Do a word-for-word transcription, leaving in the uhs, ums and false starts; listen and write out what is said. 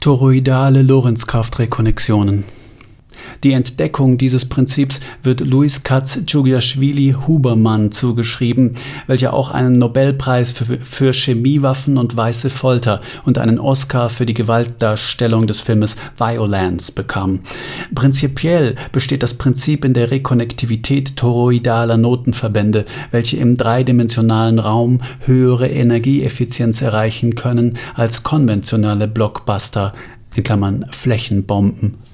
Toroidale Lorentzkraft-Rekonnexionen. Die Entdeckung dieses Prinzips wird Louis Katz Dschugiaschwili-Hubermann zugeschrieben, welcher auch einen Nobelpreis für, für Chemiewaffen und weiße Folter und einen Oscar für die Gewaltdarstellung des Filmes Violence bekam. Prinzipiell besteht das Prinzip in der Rekonnektivität toroidaler Notenverbände, welche im dreidimensionalen Raum höhere Energieeffizienz erreichen können als konventionelle Blockbuster, in Klammern Flächenbomben.